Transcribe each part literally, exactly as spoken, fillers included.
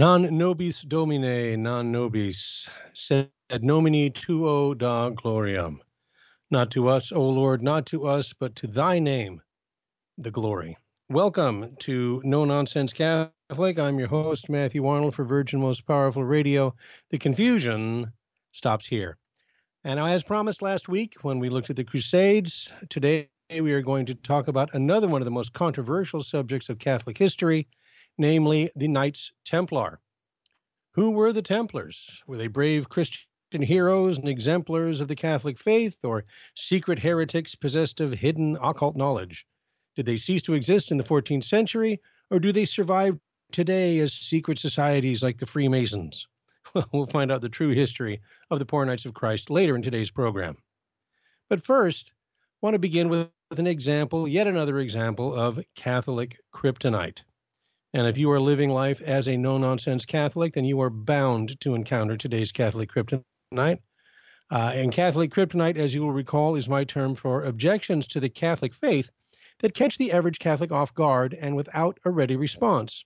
Non nobis domine, non nobis, sed nomini tuo da gloriam. Not to us, O Lord, not to us, but to thy name, the glory. Welcome to No-Nonsense Catholic. I'm your host, Matthew Arnold, for Virgin Most Powerful Radio. The confusion stops here. And as promised last week, when we looked at the Crusades, today we are going to talk about another one of the most controversial subjects of Catholic history, namely the Knights Templar. Who were the Templars? Were they brave Christian heroes and exemplars of the Catholic faith, or secret heretics possessed of hidden occult knowledge? Did they cease to exist in the fourteenth century, or do they survive today as secret societies like the Freemasons? We'll find out the true history of the Poor Knights of Christ later in today's program. But first, I want to begin with an example, yet another example of Catholic kryptonite. And if you are living life as a no-nonsense Catholic, then you are bound to encounter today's Catholic kryptonite. Uh, and Catholic kryptonite, as you will recall, is my term for objections to the Catholic faith that catch the average Catholic off guard and without a ready response.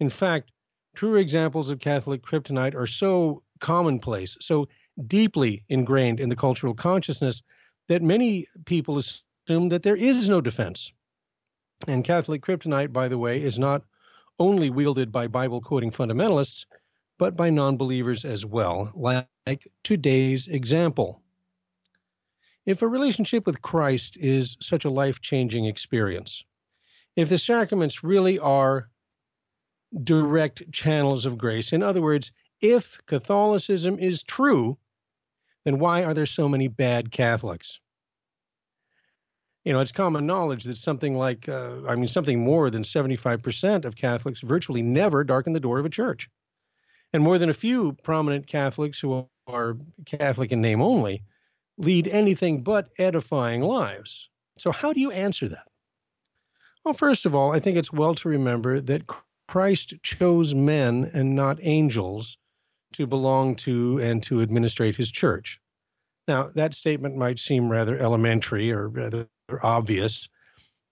In fact, true examples of Catholic kryptonite are so commonplace, so deeply ingrained in the cultural consciousness, that many people assume that there is no defense. And Catholic kryptonite, by the way, is not only wielded by Bible-quoting fundamentalists, but by non-believers as well, like today's example. If a relationship with Christ is such a life-changing experience, if the sacraments really are direct channels of grace, in other words, if Catholicism is true, then why are there so many bad Catholics? You know, it's common knowledge that something like, uh, I mean, something more than seventy-five percent of Catholics virtually never darken the door of a church. And more than a few prominent Catholics who are Catholic in name only lead anything but edifying lives. So how do you answer that? Well, first of all, I think it's well to remember that Christ chose men and not angels to belong to and to administrate his church. Now, that statement might seem rather elementary or rather obvious,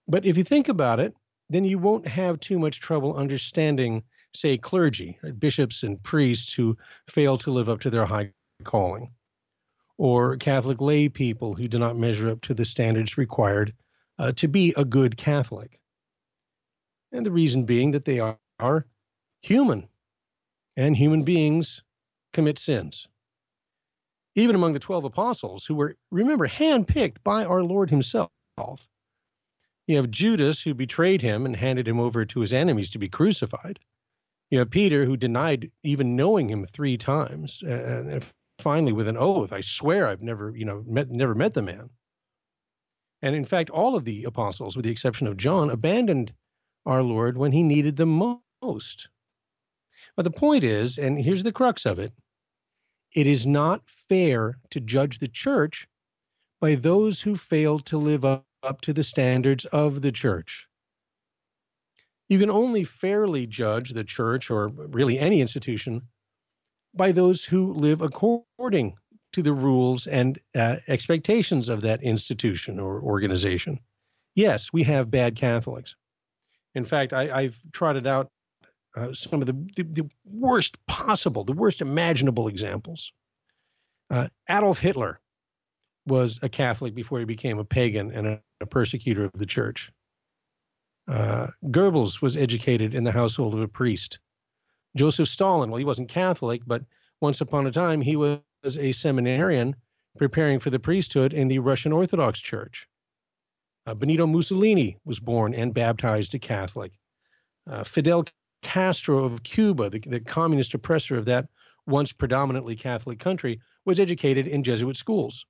but if you think about it, then you won't have too much trouble understanding, say, clergy, bishops and priests who fail to live up to their high calling, or Catholic lay people who do not measure up to the standards required uh, to be a good Catholic. And the reason being that they are human, and human beings commit sins. Even among the twelve apostles, who were, remember, handpicked by our Lord himself, you have Judas, who betrayed him and handed him over to his enemies to be crucified. You have Peter, who denied even knowing him three times, and finally with an oath, I swear I've never, you know, met, never met the man. And in fact, all of the apostles, with the exception of John, abandoned our Lord when he needed them most. But the point is, and here's the crux of it, it is not fair to judge the church by those who fail to live up, up to the standards of the church. You can only fairly judge the church, or really any institution, by those who live according to the rules and uh, expectations of that institution or organization. Yes, we have bad Catholics. In fact, I, I've trotted out Uh, some of the, the, the worst possible, the worst imaginable examples. Uh, Adolf Hitler was a Catholic before he became a pagan and a, a persecutor of the church. Uh, Goebbels was educated in the household of a priest. Joseph Stalin, well, he wasn't Catholic, but once upon a time he was a seminarian preparing for the priesthood in the Russian Orthodox Church. Uh, Benito Mussolini was born and baptized a Catholic. Uh, Fidel Castro of Cuba, the, the communist oppressor of that once predominantly Catholic country, was educated in Jesuit schools.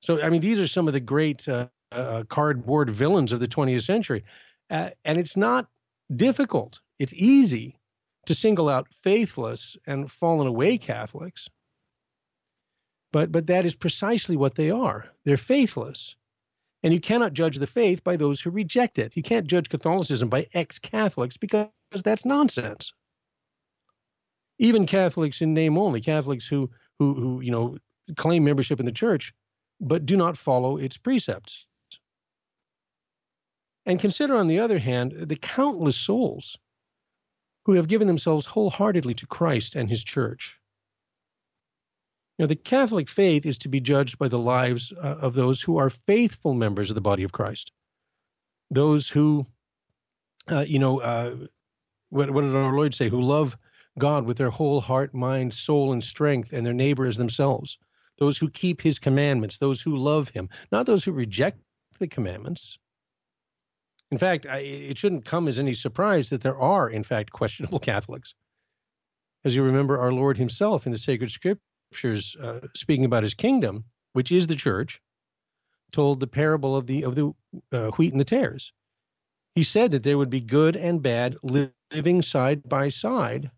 So, I mean, these are some of the great uh, uh, cardboard villains of the twentieth century. Uh, and it's not difficult. It's easy to single out faithless and fallen away Catholics. But, but that is precisely what they are. They're faithless. And you cannot judge the faith by those who reject it. You can't judge Catholicism by ex-Catholics because that's nonsense. Even Catholics in name only, Catholics who, who, who you know, claim membership in the church but do not follow its precepts. And consider, on the other hand, the countless souls who have given themselves wholeheartedly to Christ and his church. Now, the Catholic faith is to be judged by the lives uh, of those who are faithful members of the body of Christ, those who, uh, you know, uh, what, what did our Lord say, who love God with their whole heart, mind, soul, and strength, and their neighbor as themselves, those who keep his commandments, those who love him, not those who reject the commandments. In fact, I, it shouldn't come as any surprise that there are, in fact, questionable Catholics. As you remember, our Lord himself in the sacred scriptures, uh, speaking about his kingdom, which is the church, told the parable of the of the uh, wheat and the tares. He said that there would be good and bad li- living side by side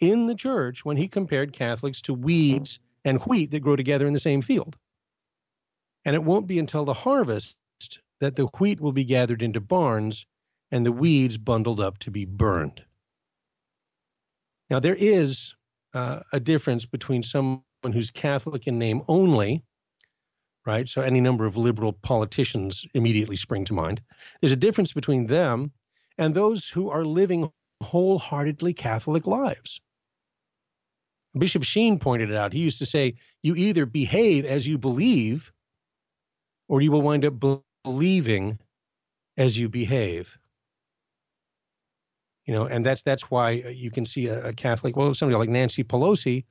in the church when he compared Catholics to weeds and wheat that grow together in the same field. And it won't be until the harvest that the wheat will be gathered into barns and the weeds bundled up to be burned. Now, there is uh, a difference between someone who's Catholic in name only, right? So any number of liberal politicians immediately spring to mind. There's a difference between them and those who are living wholeheartedly Catholic lives. Bishop Sheen pointed it out. He used to say, you either behave as you believe, or you will wind up believing. Believing as you behave, you know, and that's that's why you can see a, a Catholic, well, somebody like Nancy Pelosi,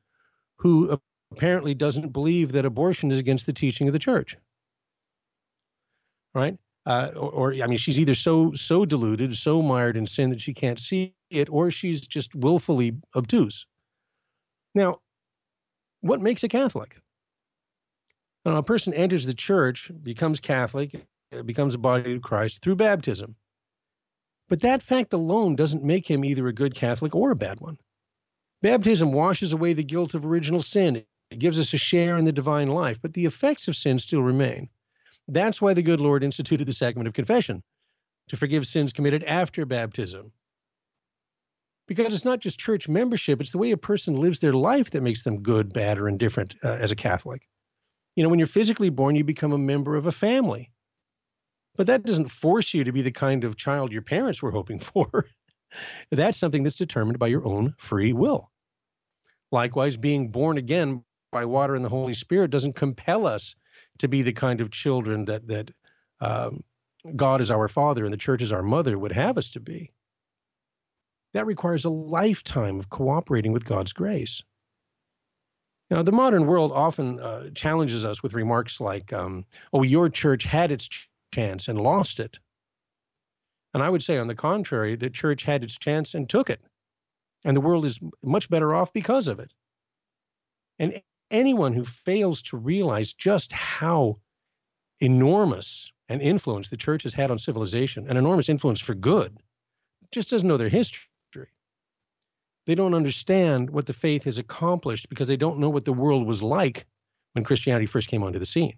who apparently doesn't believe that abortion is against the teaching of the church, right? Uh, or, or I mean, she's either so so deluded, so mired in sin that she can't see it, or she's just willfully obtuse. Now, what makes a Catholic? Now, a person enters the church, becomes Catholic, becomes a body of Christ through baptism. But that fact alone doesn't make him either a good Catholic or a bad one. Baptism washes away the guilt of original sin. It gives us a share in the divine life, but the effects of sin still remain. That's why the good Lord instituted the sacrament of confession, to forgive sins committed after baptism. Because it's not just church membership, it's the way a person lives their life that makes them good, bad, or indifferent uh, as a Catholic. You know, when you're physically born, you become a member of a family. But that doesn't force you to be the kind of child your parents were hoping for. That's something that's determined by your own free will. Likewise, being born again by water and the Holy Spirit doesn't compel us to be the kind of children that that um, God is our Father and the Church is our Mother would have us to be. That requires a lifetime of cooperating with God's grace. Now, the modern world often uh, challenges us with remarks like, um, oh, your church had its ch- chance and lost it. And I would say, on the contrary, the church had its chance and took it. And the world is much better off because of it. And anyone who fails to realize just how enormous an influence the church has had on civilization, an enormous influence for good, just doesn't know their history. They don't understand what the faith has accomplished because they don't know what the world was like when Christianity first came onto the scene.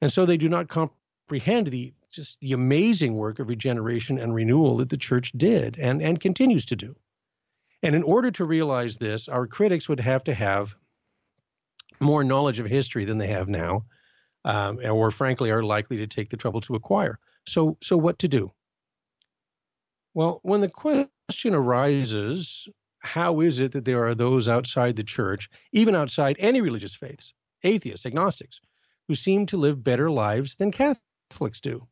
And so they do not comprehend the just the amazing work of regeneration and renewal that the church did and, and continues to do. And in order to realize this, our critics would have to have more knowledge of history than they have now, um, or frankly are likely to take the trouble to acquire. So, so what to do? Well, when the question arises, how is it that there are those outside the church, even outside any religious faiths, atheists, agnostics, who seem to live better lives than Catholics do?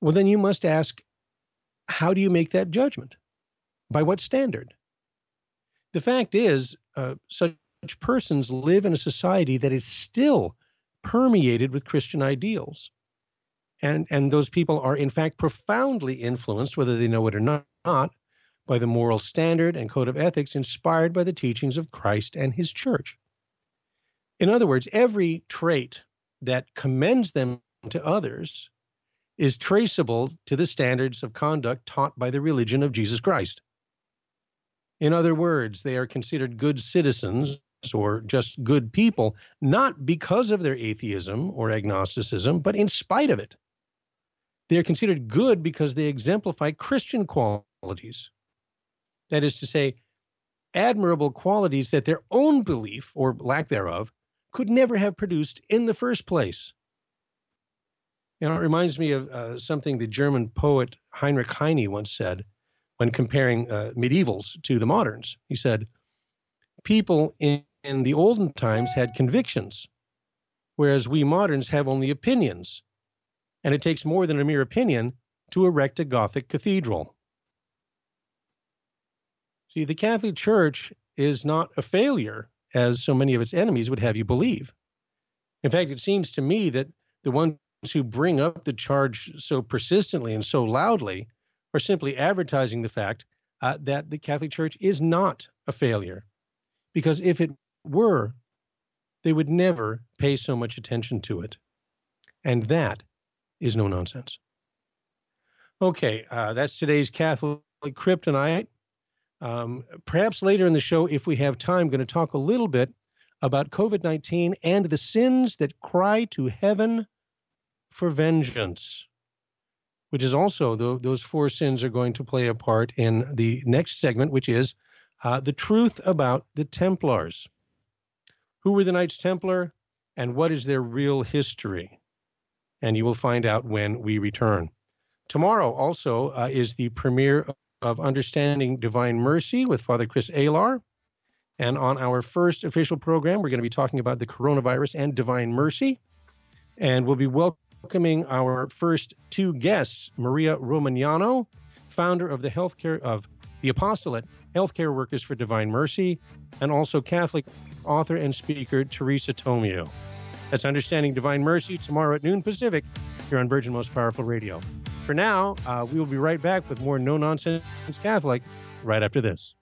Well, then you must ask, how do you make that judgment? By what standard? The fact is, uh, such persons live in a society that is still permeated with Christian ideals. And and those people are, in fact, profoundly influenced, whether they know it or not, not, by the moral standard and code of ethics inspired by the teachings of Christ and his church. In other words, every trait that commends them to others is traceable to the standards of conduct taught by the religion of Jesus Christ. In other words, they are considered good citizens or just good people, not because of their atheism or agnosticism, but in spite of it. They are considered good because they exemplify Christian qualities. That is to say, admirable qualities that their own belief, or lack thereof, could never have produced in the first place. You know, it reminds me of uh, something the German poet Heinrich Heine once said, when comparing uh, medievals to the moderns. He said, people in, in the olden times had convictions, whereas we moderns have only opinions. And it takes more than a mere opinion to erect a Gothic cathedral. See, the Catholic Church is not a failure, as so many of its enemies would have you believe. In fact, it seems to me that the ones who bring up the charge so persistently and so loudly are simply advertising the fact uh, that the Catholic Church is not a failure. Because if it were, they would never pay so much attention to it. And that is no nonsense. Okay, uh, that's today's Catholic Kryptonite. Um, perhaps later in the show, if we have time, I'm going to talk a little bit about COVID nineteen and the sins that cry to heaven for vengeance, which is also, the, those four sins are going to play a part in the next segment, which is uh, the truth about the Templars. Who were the Knights Templar, and what is their real history? And you will find out when we return. Tomorrow also uh, is the premiere of Understanding Divine Mercy with Father Chris Alar. And on our first official program, we're going to be talking about the coronavirus and divine mercy. And we'll be welcoming our first two guests, Maria Romagnano, founder of the healthcare of the Apostolate, Healthcare Workers for Divine Mercy, and also Catholic author and speaker Teresa Tomeo. That's Understanding Divine Mercy tomorrow at noon Pacific here on Virgin Most Powerful Radio. For now, uh, we will be right back with more No-Nonsense Catholic right after this.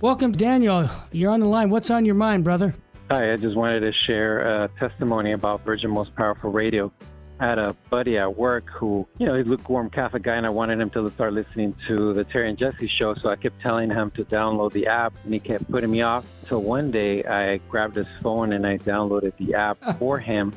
Welcome, Daniel. You're on the line. What's on your mind, brother? Hi, I just wanted to share a testimony about Virgin Most Powerful Radio. I had a buddy at work who, you know, he's a lukewarm Catholic guy, and I wanted him to start listening to the Terry and Jesse show, so I kept telling him to download the app, and he kept putting me off. So one day, I grabbed his phone, and I downloaded the app for him.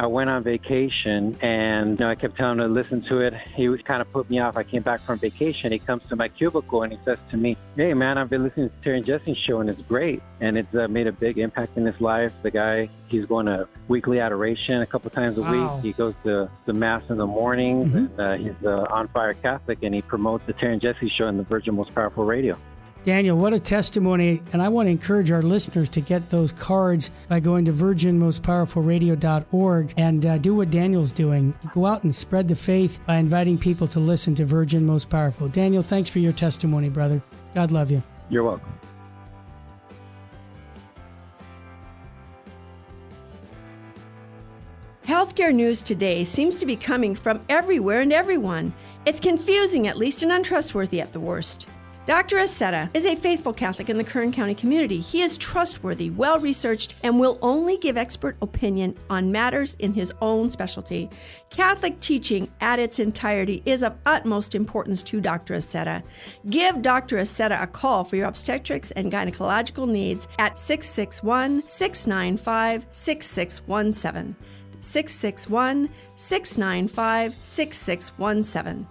I went on vacation, and you know, I kept telling him to listen to it. He was kind of put me off. I came back from vacation. He comes to my cubicle, and he says to me, hey, man, I've been listening to Terry and Jesse's show, and it's great. And it's uh, made a big impact in his life. The guy, he's going to weekly adoration a couple times a wow. week. He goes to the Mass in the mornings. Mm-hmm. uh, he's an on-fire Catholic, and he promotes the Terry and Jesse show and the Virgin Most Powerful Radio. Daniel, what a testimony. And I want to encourage our listeners to get those cards by going to virgin most powerful radio dot org and uh, do what Daniel's doing. Go out and spread the faith by inviting people to listen to Virgin Most Powerful. Daniel, thanks for your testimony, brother. God love you. You're welcome. Healthcare news today seems to be coming from everywhere and everyone. It's confusing, at least, and untrustworthy at the worst. Doctor Assetta is a faithful Catholic in the Kern County community. He is trustworthy, well-researched, and will only give expert opinion on matters in his own specialty. Catholic teaching at its entirety is of utmost importance to Doctor Assetta. Give Doctor Assetta a call for your obstetrics and gynecological needs at six six one, six nine five, six six one seven. six six one, six nine five, six six one seven.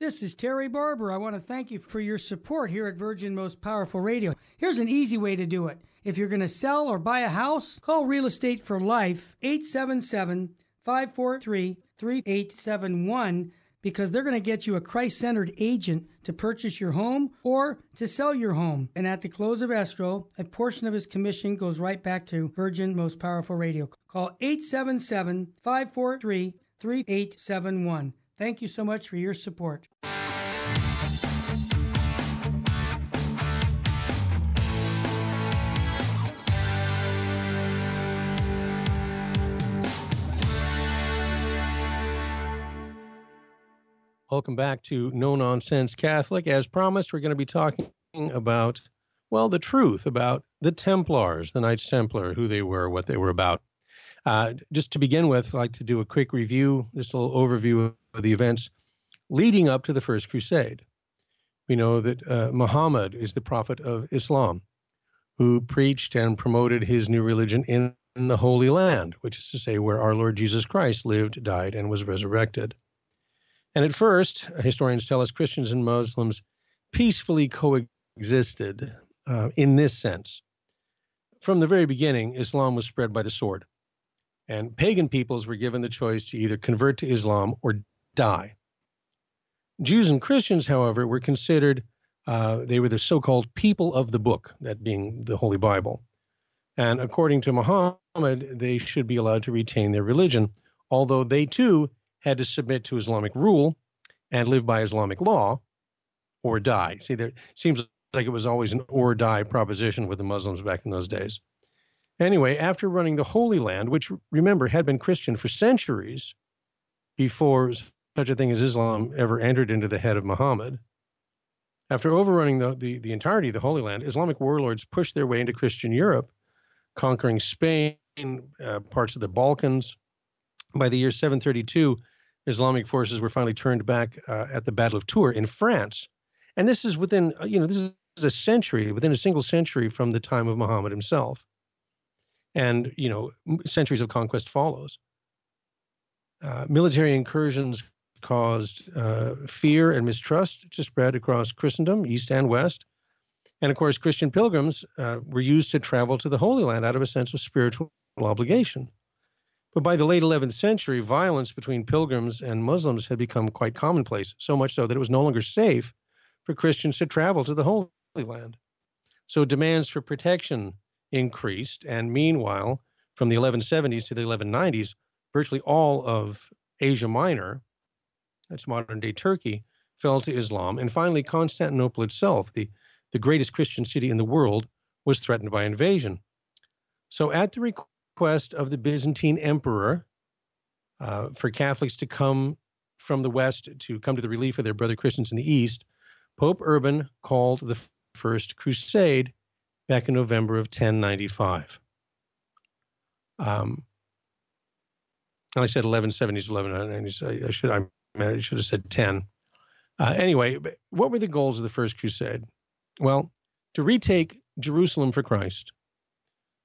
This is Terry Barber. I want to thank you for your support here at Virgin Most Powerful Radio. Here's an easy way to do it. If you're going to sell or buy a house, call Real Estate for Life, eight seven seven, five four three, three eight seven one, because they're going to get you a Christ-centered agent to purchase your home or to sell your home. And at the close of escrow, a portion of his commission goes right back to Virgin Most Powerful Radio. Call eight seven seven, five four three, three eight seven one. Thank you so much for your support. Welcome back to No Nonsense Catholic. As promised, we're going to be talking about, well, the truth about the Templars, the Knights Templar, who they were, what they were about. Uh, just to begin with, I'd like to do a quick review, just a little overview of Of the events leading up to the First Crusade. We know that uh, Muhammad is the prophet of Islam, who preached and promoted his new religion in, in the Holy Land, which is to say where our Lord Jesus Christ lived, died, and was resurrected. And at first, historians tell us Christians and Muslims peacefully coexisted uh, in this sense. From the very beginning, Islam was spread by the sword, and pagan peoples were given the choice to either convert to Islam or die. Jews and Christians, however, were considered, uh, they were the so-called people of the book, that being the Holy Bible. And according to Muhammad, they should be allowed to retain their religion, although they too had to submit to Islamic rule and live by Islamic law or die. See, there seems like it was always an or die proposition with the Muslims back in those days. Anyway, after running the Holy Land, which, remember, had been Christian for centuries before such a thing as Islam ever entered into the head of Muhammad, after overrunning the, the, the entirety of the Holy Land, Islamic warlords pushed their way into Christian Europe, conquering Spain, uh, parts of the Balkans. By the year seven thirty-two, Islamic forces were finally turned back uh, at the Battle of Tours in France. And this is within, you know, this is a century, within a single century from the time of Muhammad himself. And, you know, centuries of conquest follows. Uh, military incursions caused uh, fear and mistrust to spread across Christendom, East and West. And, of course, Christian pilgrims uh, were used to travel to the Holy Land out of a sense of spiritual obligation. But by the late eleventh century, violence between pilgrims and Muslims had become quite commonplace, so much so that it was no longer safe for Christians to travel to the Holy Land. So demands for protection increased, and meanwhile, from the eleven seventies to the eleven nineties, virtually all of Asia Minor, that's modern-day Turkey, fell to Islam, and finally Constantinople itself, the the greatest Christian city in the world, was threatened by invasion. So at the request of the Byzantine emperor uh, for Catholics to come from the West, to come to the relief of their brother Christians in the East, Pope Urban called the First Crusade back in November of ten ninety-five. Um, I said eleven seventies, eleven nineties. I, I, should, I, I should have said ten. Uh, anyway, what were the goals of the First Crusade? Well, to retake Jerusalem for Christ,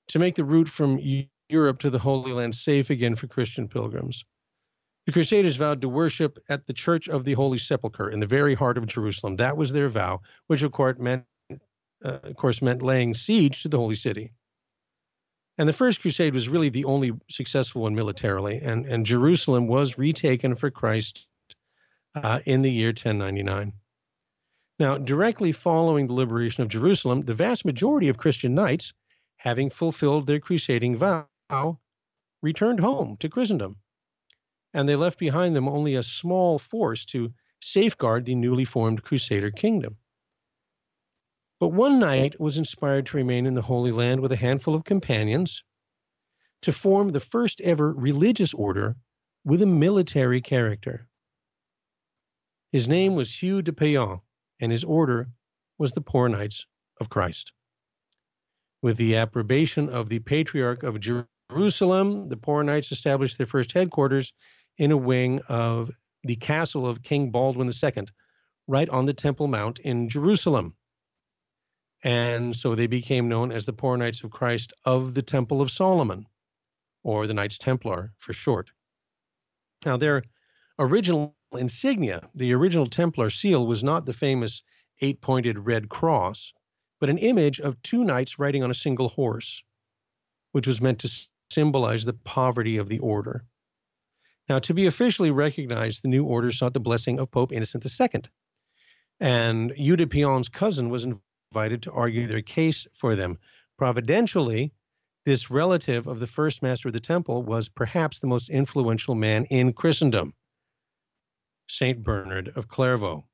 to make the route from Europe to the Holy Land safe again for Christian pilgrims. The Crusaders vowed to worship at the Church of the Holy Sepulchre in the very heart of Jerusalem. That was their vow, which of course meant, uh, of course meant laying siege to the Holy City. And the First Crusade was really the only successful one militarily, and, and Jerusalem was retaken for Christ uh, in the year ten ninety-nine. Now, directly following the liberation of Jerusalem, the vast majority of Christian knights, having fulfilled their crusading vow, returned home to Christendom. And they left behind them only a small force to safeguard the newly formed Crusader kingdom. But one knight was inspired to remain in the Holy Land with a handful of companions to form the first ever religious order with a military character. His name was Hugh de Payan, and his order was the Poor Knights of Christ. With the approbation of the Patriarch of Jerusalem, the Poor Knights established their first headquarters in a wing of the castle of King Baldwin the Second, right on the Temple Mount in Jerusalem. And so they became known as the Poor Knights of Christ of the Temple of Solomon, or the Knights Templar for short. Now, their original insignia, the original Templar seal, was not the famous eight-pointed red cross, but an image of two knights riding on a single horse, which was meant to symbolize the poverty of the order. Now, to be officially recognized, the new order sought the blessing of Pope Innocent the Second, and Hugh de Payan's cousin was invited to argue their case for them. Providentially, this relative of the first master of the temple was perhaps the most influential man in Christendom, Saint Bernard of Clairvaux.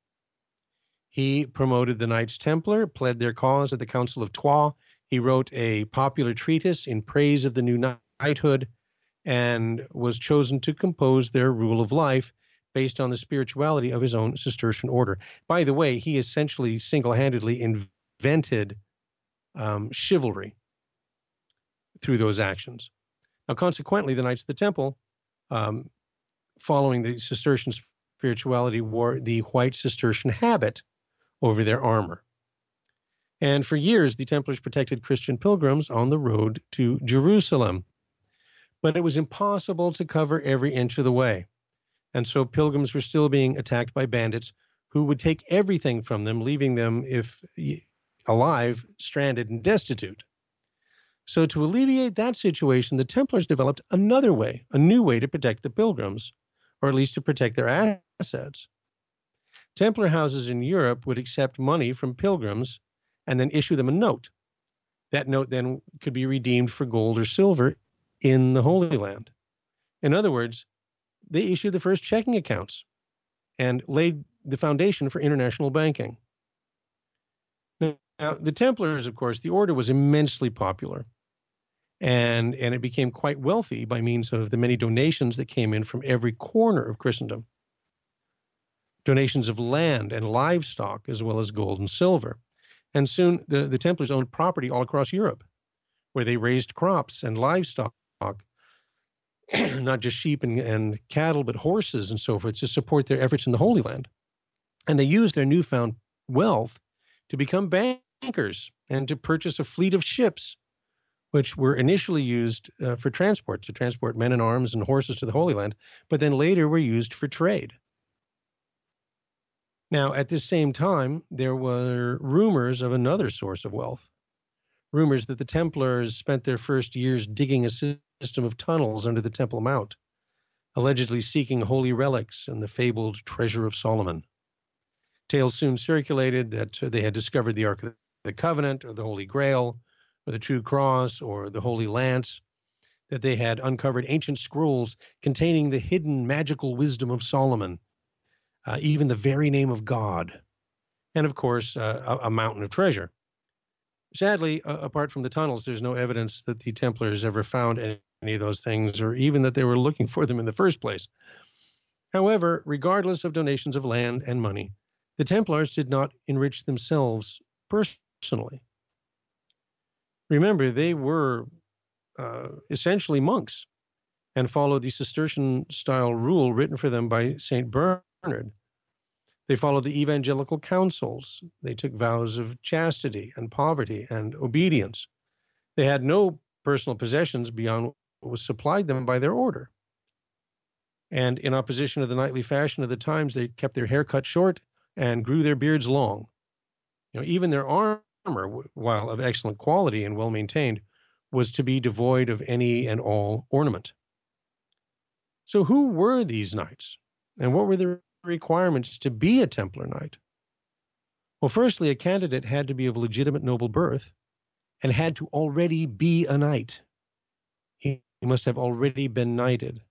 He promoted the Knights Templar, pled their cause at the Council of Troyes. He wrote a popular treatise in praise of the new knighthood and was chosen to compose their rule of life based on the spirituality of his own Cistercian order. By the way, he essentially single-handedly invented um, chivalry through those actions. Now, consequently, the Knights of the Temple, um, following the Cistercian spirituality, wore the white Cistercian habit over their armor. And for years, the Templars protected Christian pilgrims on the road to Jerusalem. But it was impossible to cover every inch of the way. And so pilgrims were still being attacked by bandits who would take everything from them, leaving them, if alive, stranded and destitute. So to alleviate that situation, the Templars developed another way, a new way to protect the pilgrims, or at least to protect their assets. Templar houses in Europe would accept money from pilgrims and then issue them a note. That note then could be redeemed for gold or silver in the Holy Land. In other words, they issued the first checking accounts and laid the foundation for international banking. Now, the Templars, of course, the order was immensely popular, and, and it became quite wealthy by means of the many donations that came in from every corner of Christendom. Donations of land and livestock, as well as gold and silver. And soon the, the Templars owned property all across Europe, where they raised crops and livestock, not just sheep and, and cattle, but horses and so forth, to support their efforts in the Holy Land. And they used their newfound wealth to become bankers and to purchase a fleet of ships, which were initially used uh, for transport, to transport men and arms and horses to the Holy Land, but then later were used for trade. Now, at this same time, there were rumors of another source of wealth, rumors that the Templars spent their first years digging a system of tunnels under the Temple Mount, allegedly seeking holy relics and the fabled treasure of Solomon. Tales soon circulated that they had discovered the Ark of the Covenant, or the Holy Grail, or the True Cross, or the Holy Lance, that they had uncovered ancient scrolls containing the hidden magical wisdom of Solomon, Uh, even the very name of God, and of course, uh, a, a mountain of treasure. Sadly, uh, apart from the tunnels, there's no evidence that the Templars ever found any, any of those things, or even that they were looking for them in the first place. However, regardless of donations of land and money, the Templars did not enrich themselves personally. Remember, they were uh, essentially monks and followed the Cistercian-style rule written for them by Saint Bernard. They followed the evangelical councils. They took vows of chastity and poverty and obedience. They had no personal possessions beyond what was supplied them by their order. And in opposition to the knightly fashion of the times, they kept their hair cut short and grew their beards long. You know, even their armor, while of excellent quality and well maintained, was to be devoid of any and all ornament. So who were these knights? And what were their requirements to be a Templar Knight? Well, firstly, a candidate had to be of legitimate noble birth and had to already be a knight. He must have already been knighted,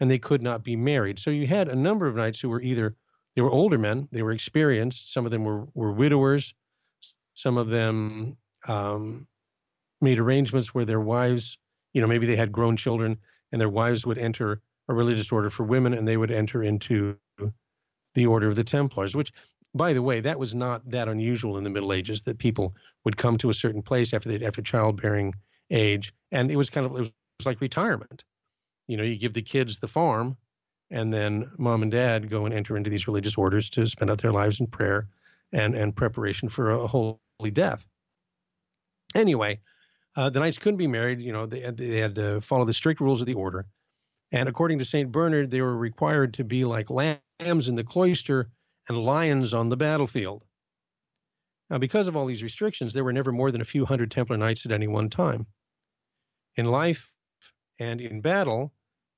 and they could not be married. So you had a number of knights who were either, they were older men, they were experienced, some of them were, were widowers, some of them um, made arrangements where their wives, you know, maybe they had grown children and their wives would enter a religious order for women, and they would enter into the order of the Templars, which, by the way, that was not that unusual in the Middle Ages, that people would come to a certain place after they'd, after childbearing age, and it was kind of it was like retirement. You know, you give the kids the farm, and then mom and dad go and enter into these religious orders to spend out their lives in prayer and, and preparation for a holy death. Anyway, uh, the knights couldn't be married. You know, they, they had to follow the strict rules of the order. And according to Saint Bernard, they were required to be like lambs in the cloister and lions on the battlefield. Now, because of all these restrictions, there were never more than a few hundred Templar Knights at any one time. In life and in battle,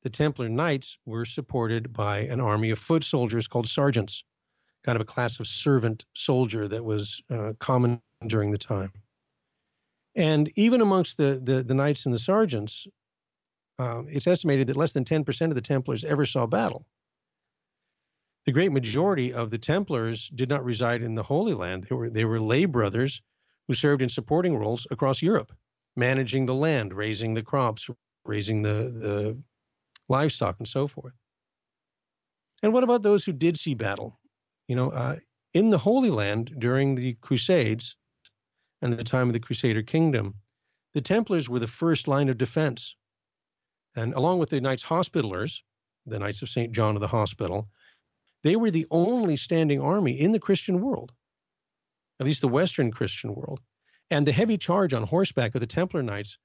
the Templar Knights were supported by an army of foot soldiers called sergeants, kind of a class of servant soldier that was uh, common during the time. And even amongst the, the, the knights and the sergeants, Uh, it's estimated that less than ten percent of the Templars ever saw battle. The great majority of the Templars did not reside in the Holy Land. They were, they were lay brothers who served in supporting roles across Europe, managing the land, raising the crops, raising the, the livestock, and so forth. And what about those who did see battle? You know, uh, in the Holy Land during the Crusades and the time of the Crusader Kingdom, the Templars were the first line of defense. And along with the Knights Hospitallers, the Knights of Saint John of the Hospital, they were the only standing army in the Christian world, at least the Western Christian world. And the heavy charge on horseback of the Templar Knights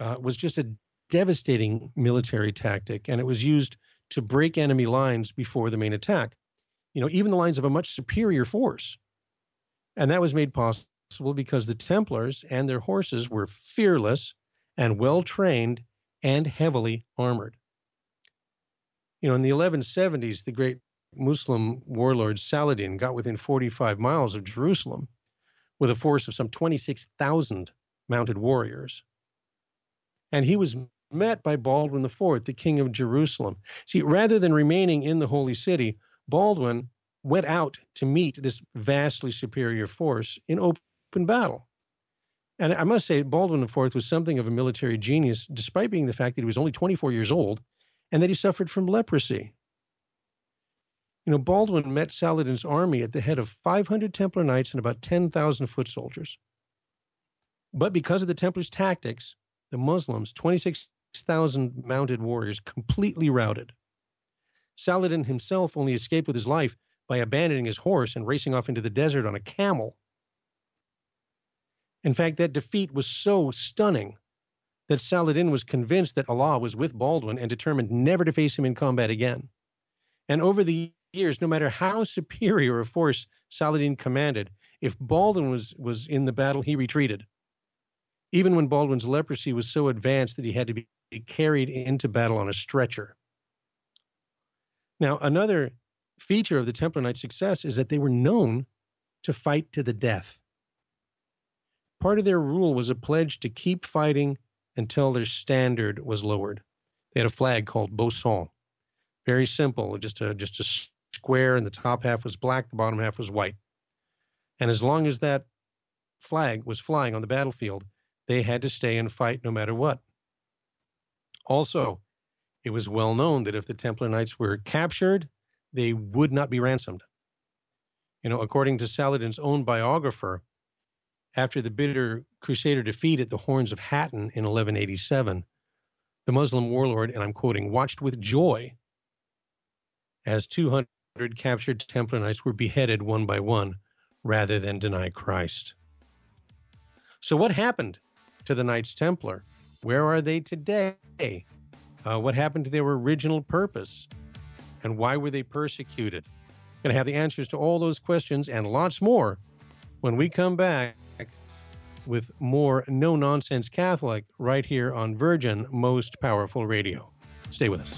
uh, was just a devastating military tactic, and it was used to break enemy lines before the main attack, you know, even the lines of a much superior force. And that was made possible because the Templars and their horses were fearless and well-trained and heavily armored. You know, in the eleven seventies, the great Muslim warlord Saladin got within forty-five miles of Jerusalem with a force of some twenty-six thousand mounted warriors. And he was met by Baldwin the fourth, the king of Jerusalem. See, rather than remaining in the holy city, Baldwin went out to meet this vastly superior force in open battle. And I must say, Baldwin the fourth was something of a military genius, despite being the fact that he was only twenty-four years old and that he suffered from leprosy. You know, Baldwin met Saladin's army at the head of five hundred Templar knights and about ten thousand foot soldiers. But because of the Templars' tactics, the Muslims, twenty-six thousand mounted warriors, completely routed. Saladin himself only escaped with his life by abandoning his horse and racing off into the desert on a camel. In fact, that defeat was so stunning that Saladin was convinced that Allah was with Baldwin and determined never to face him in combat again. And over the years, no matter how superior a force Saladin commanded, if Baldwin was, was in the battle, he retreated. Even when Baldwin's leprosy was so advanced that he had to be carried into battle on a stretcher. Now, another feature of the Templar Knights' success is that they were known to fight to the death. Part of their rule was a pledge to keep fighting until their standard was lowered. They had a flag called Boson. Very simple, just a, just a square, and the top half was black, the bottom half was white. And as long as that flag was flying on the battlefield, they had to stay and fight no matter what. Also, it was well known that if the Templar Knights were captured, they would not be ransomed. You know, according to Saladin's own biographer, after the bitter Crusader defeat at the Horns of Hatton in eleven eighty-seven, the Muslim warlord, and I'm quoting, watched with joy as two hundred captured Templar Knights were beheaded one by one rather than deny Christ. So what happened to the Knights Templar? Where are they today? Uh, what happened to their original purpose? And why were they persecuted? Going to have the answers to all those questions and lots more when we come back with more No-Nonsense Catholic right here on Virgin Most Powerful Radio. Stay with us.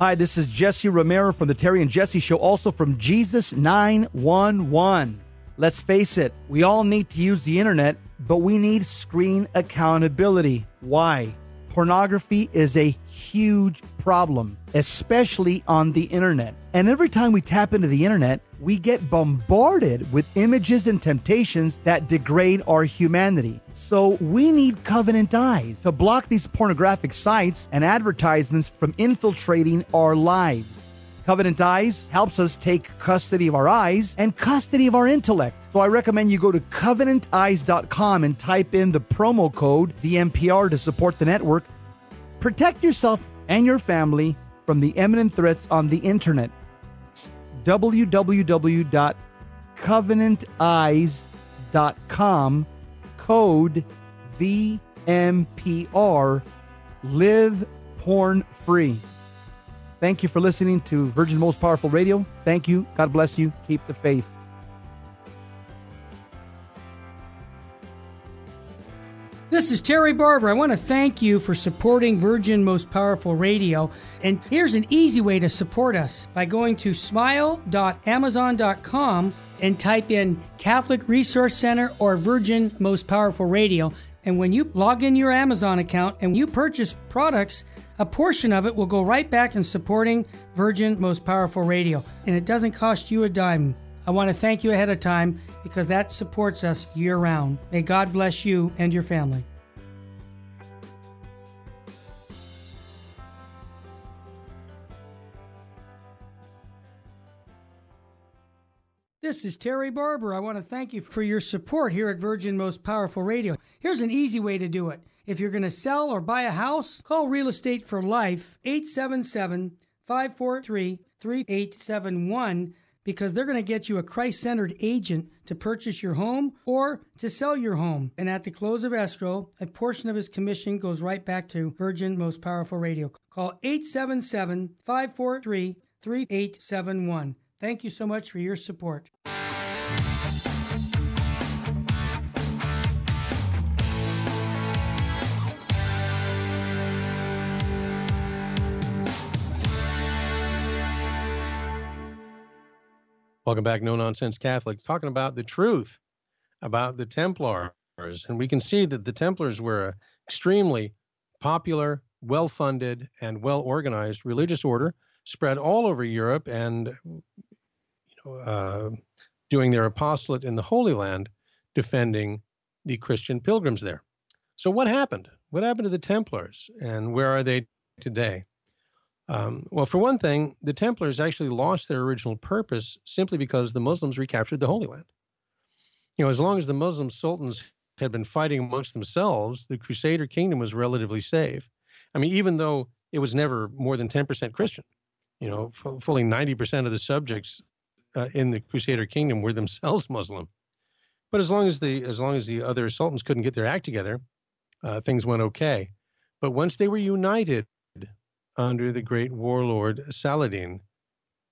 Hi, this is Jesse Romero from the Terry and Jesse show, also from Jesus nine one one. Let's face it, we all need to use the internet, but we need screen accountability. Why? Pornography is a huge problem, especially on the internet. And every time we tap into the internet, we get bombarded with images and temptations that degrade our humanity. So we need Covenant Eyes to block these pornographic sites and advertisements from infiltrating our lives. Covenant Eyes helps us take custody of our eyes and custody of our intellect. So I recommend you go to covenant eyes dot com and type in the promo code V M P R to support the network. Protect yourself and your family from the imminent threats on the internet. w w w dot covenant eyes dot com, code V M P R, live porn free. Thank you for listening to Virgin Most Powerful Radio. Thank you. God bless you. Keep the faith. This is Terry Barber. I want to thank you for supporting Virgin Most Powerful Radio. And here's an easy way to support us by going to smile dot amazon dot com and type in Catholic Resource Center or Virgin Most Powerful Radio. And when you log in your Amazon account and you purchase products, a portion of it will go right back in supporting Virgin Most Powerful Radio. And it doesn't cost you a dime. I want to thank you ahead of time because that supports us year-round. May God bless you and your family. This is Terry Barber. I want to thank you for your support here at Virgin Most Powerful Radio. Here's an easy way to do it. If you're going to sell or buy a house, call Real Estate for Life, eight seven seven five four three, three eight seven one, because they're going to get you a Christ-centered agent to purchase your home or to sell your home. And at the close of escrow, a portion of his commission goes right back to Virgin Most Powerful Radio. Call eight seven seven, five four three, three eight seven one. Thank you so much for your support. Welcome back, No-Nonsense Catholic, talking about the truth about the Templars. And we can see that the Templars were an extremely popular, well-funded, and well-organized religious order spread all over Europe and you know, uh, doing their apostolate in the Holy Land, defending the Christian pilgrims there. So what happened? What happened to the Templars, and where are they today? Um, well, for one thing, the Templars actually lost their original purpose simply because the Muslims recaptured the Holy Land. You know, as long as the Muslim sultans had been fighting amongst themselves, the Crusader kingdom was relatively safe. I mean, even though it was never more than ten percent Christian, you know, f- fully ninety percent of the subjects uh, in the Crusader kingdom were themselves Muslim. But as long as the as long as the other sultans couldn't get their act together, uh, things went okay. But once they were united under the great warlord Saladin,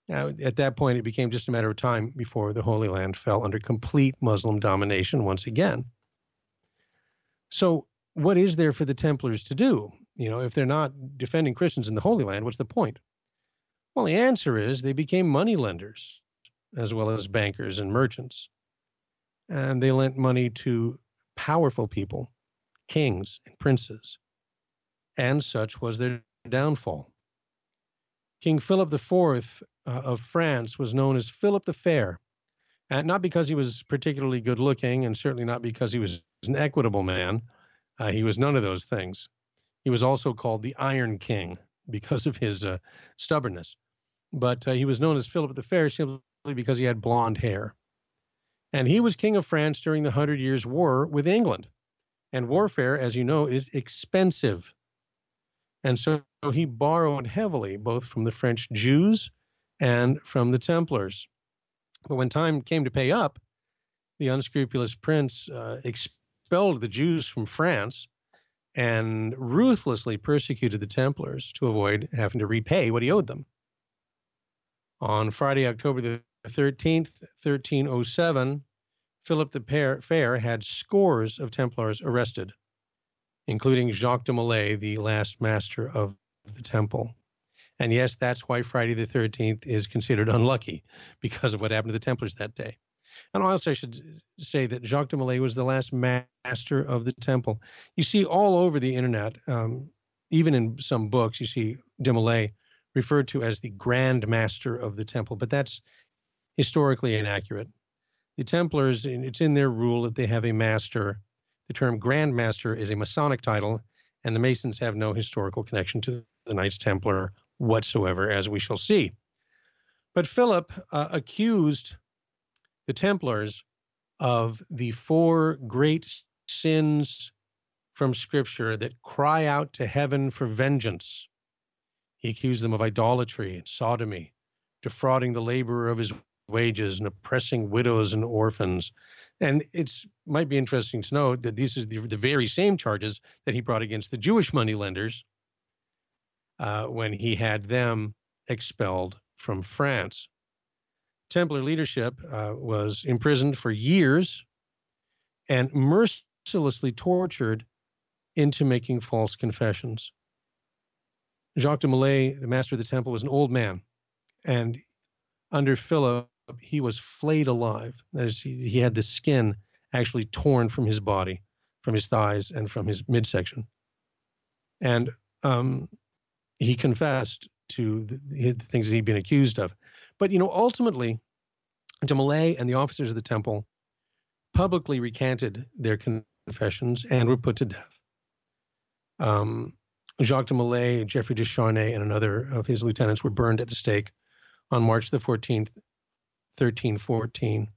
now, at that point, it became just a matter of time before the Holy Land fell under complete Muslim domination once again. So what is there for the Templars to do? You know, if they're not defending Christians in the Holy Land, what's the point? Well, the answer is they became money lenders, as well as bankers and merchants. And they lent money to powerful people, kings and princes. And such was their downfall. King Philip the Fourth uh, of France was known as Philip the Fair, and not because he was particularly good looking, and certainly not because he was an equitable man. Uh, he was none of those things. He was also called the Iron King because of his uh, stubbornness. But uh, he was known as Philip the Fair simply because he had blonde hair. And he was king of France during the Hundred Years' War with England. And warfare, as you know, is expensive. And so he borrowed heavily, both from the French Jews and from the Templars. But when time came to pay up, the unscrupulous prince uh, expelled the Jews from France and ruthlessly persecuted the Templars to avoid having to repay what he owed them. On Friday, October the thirteenth, thirteen oh seven, Philip the Fair had scores of Templars arrested, including Jacques de Molay, the last master of the Temple. And yes, that's why Friday the thirteenth is considered unlucky, because of what happened to the Templars that day. And also I should say that Jacques de Molay was the last master of the Temple. You see all over the internet, um, even in some books, you see de Molay referred to as the Grand Master of the Temple, but that's historically inaccurate. The Templars, it's in their rule that they have a master. The term Grand Master is a Masonic title, and the Masons have no historical connection to the Knights Templar whatsoever, as we shall see. But Philip uh, accused the Templars of the four great sins from Scripture that cry out to heaven for vengeance. He accused them of idolatry and sodomy, defrauding the laborer of his wages, and oppressing widows and orphans. And it might be interesting to note that these are the, the very same charges that he brought against the Jewish moneylenders uh, when he had them expelled from France. Templar leadership uh, was imprisoned for years and mercilessly tortured into making false confessions. Jacques de Molay, the master of the Temple, was an old man, and under Philip, he was flayed alive. That is, he, he had the skin actually torn from his body, from his thighs and from his midsection. And um, he confessed to the, the things that he'd been accused of. But, you know, ultimately, de Molay and the officers of the Temple publicly recanted their confessions and were put to death. Um, Jacques de Molay, Geoffrey de Charnay, and another of his lieutenants were burned at the stake on March the fourteenth, thirteen fourteen.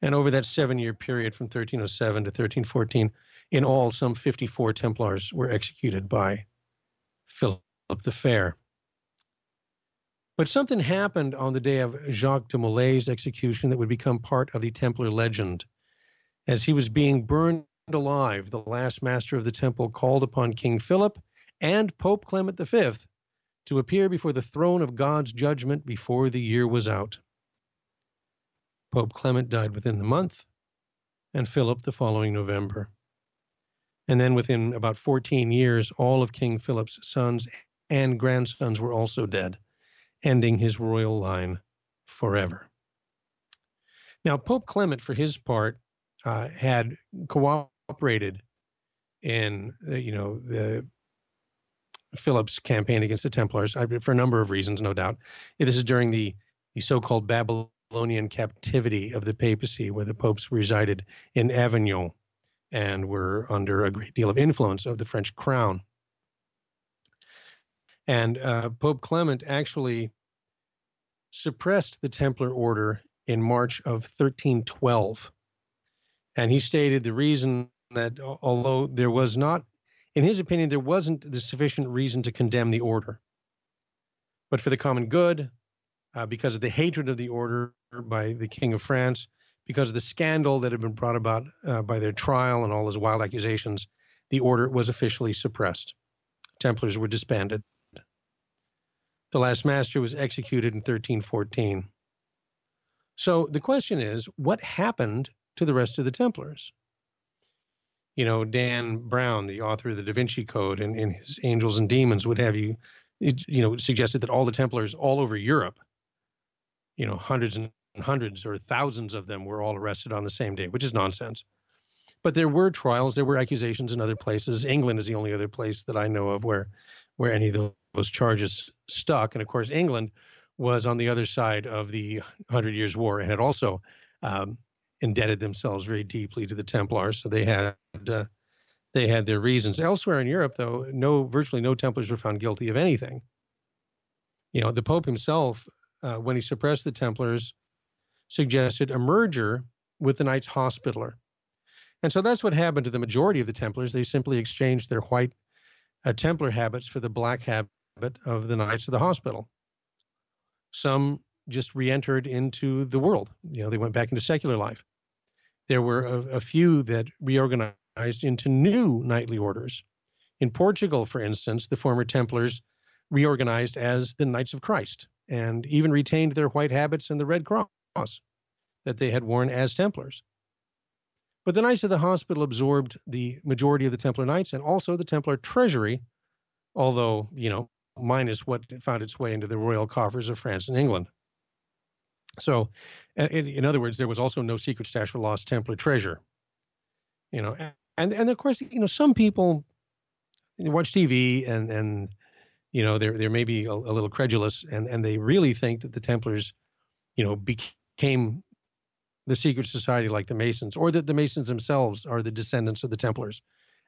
And over that seven-year period from thirteen oh seven to thirteen fourteen, in all, some fifty-four Templars were executed by Philip the Fair. But something happened on the day of Jacques de Molay's execution that would become part of the Templar legend. As he was being burned alive, the last master of the temple called upon King Philip and Pope Clement the Fifth to appear before the throne of God's judgment before the year was out. Pope Clement died within the month, and Philip the following November. And then within about fourteen years, all of King Philip's sons and grandsons were also dead, ending his royal line forever. Now, Pope Clement, for his part, uh, had cooperated in, uh, you know, the, Philip's campaign against the Templars I, for a number of reasons, no doubt. This is during the, the so-called Babylonian captivity of the papacy, where the popes resided in Avignon and were under a great deal of influence of the French crown. And uh, Pope Clement actually suppressed the Templar order in March of thirteen twelve. And he stated the reason that although there was not, in his opinion, there wasn't the sufficient reason to condemn the order. But for the common good, uh, because of the hatred of the order by the King of France, because of the scandal that had been brought about uh, by their trial and all those wild accusations, the order was officially suppressed. Templars were disbanded. The last master was executed in thirteen fourteen. So the question is, what happened to the rest of the Templars? You know, Dan Brown, the author of the Da Vinci Code and in his Angels and Demons, would have you, you know, suggested that all the Templars all over Europe, you know, hundreds and hundreds or thousands of them were all arrested on the same day, which is nonsense. But there were trials, there were accusations in other places. England is the only other place that I know of where, where any of those charges stuck. And of course, England was on the other side of the Hundred Years' War and had also um, indebted themselves very deeply to the Templars. So they had uh, they had their reasons. Elsewhere in Europe, though, no virtually no Templars were found guilty of anything. You know, the Pope himself, uh, when he suppressed the Templars, suggested a merger with the Knights Hospitaller. And so that's what happened to the majority of the Templars. They simply exchanged their white uh, Templar habits for the black habit of the Knights of the Hospital. Some just re-entered into the world. You know, they went back into secular life. There were a, a few that reorganized into new knightly orders. In Portugal, for instance, the former Templars reorganized as the Knights of Christ and even retained their white habits and the Red Cross that they had worn as Templars. But the Knights of the Hospital absorbed the majority of the Templar Knights and also the Templar treasury, although, you know, minus what found its way into the royal coffers of France and England. So, in, in other words, there was also no secret stash for lost Templar treasure, you know. And and of course, you know, some people watch T V and and you know they're they're maybe a, a little credulous and and they really think that the Templars, you know, became the secret society like the Masons, or that the Masons themselves are the descendants of the Templars,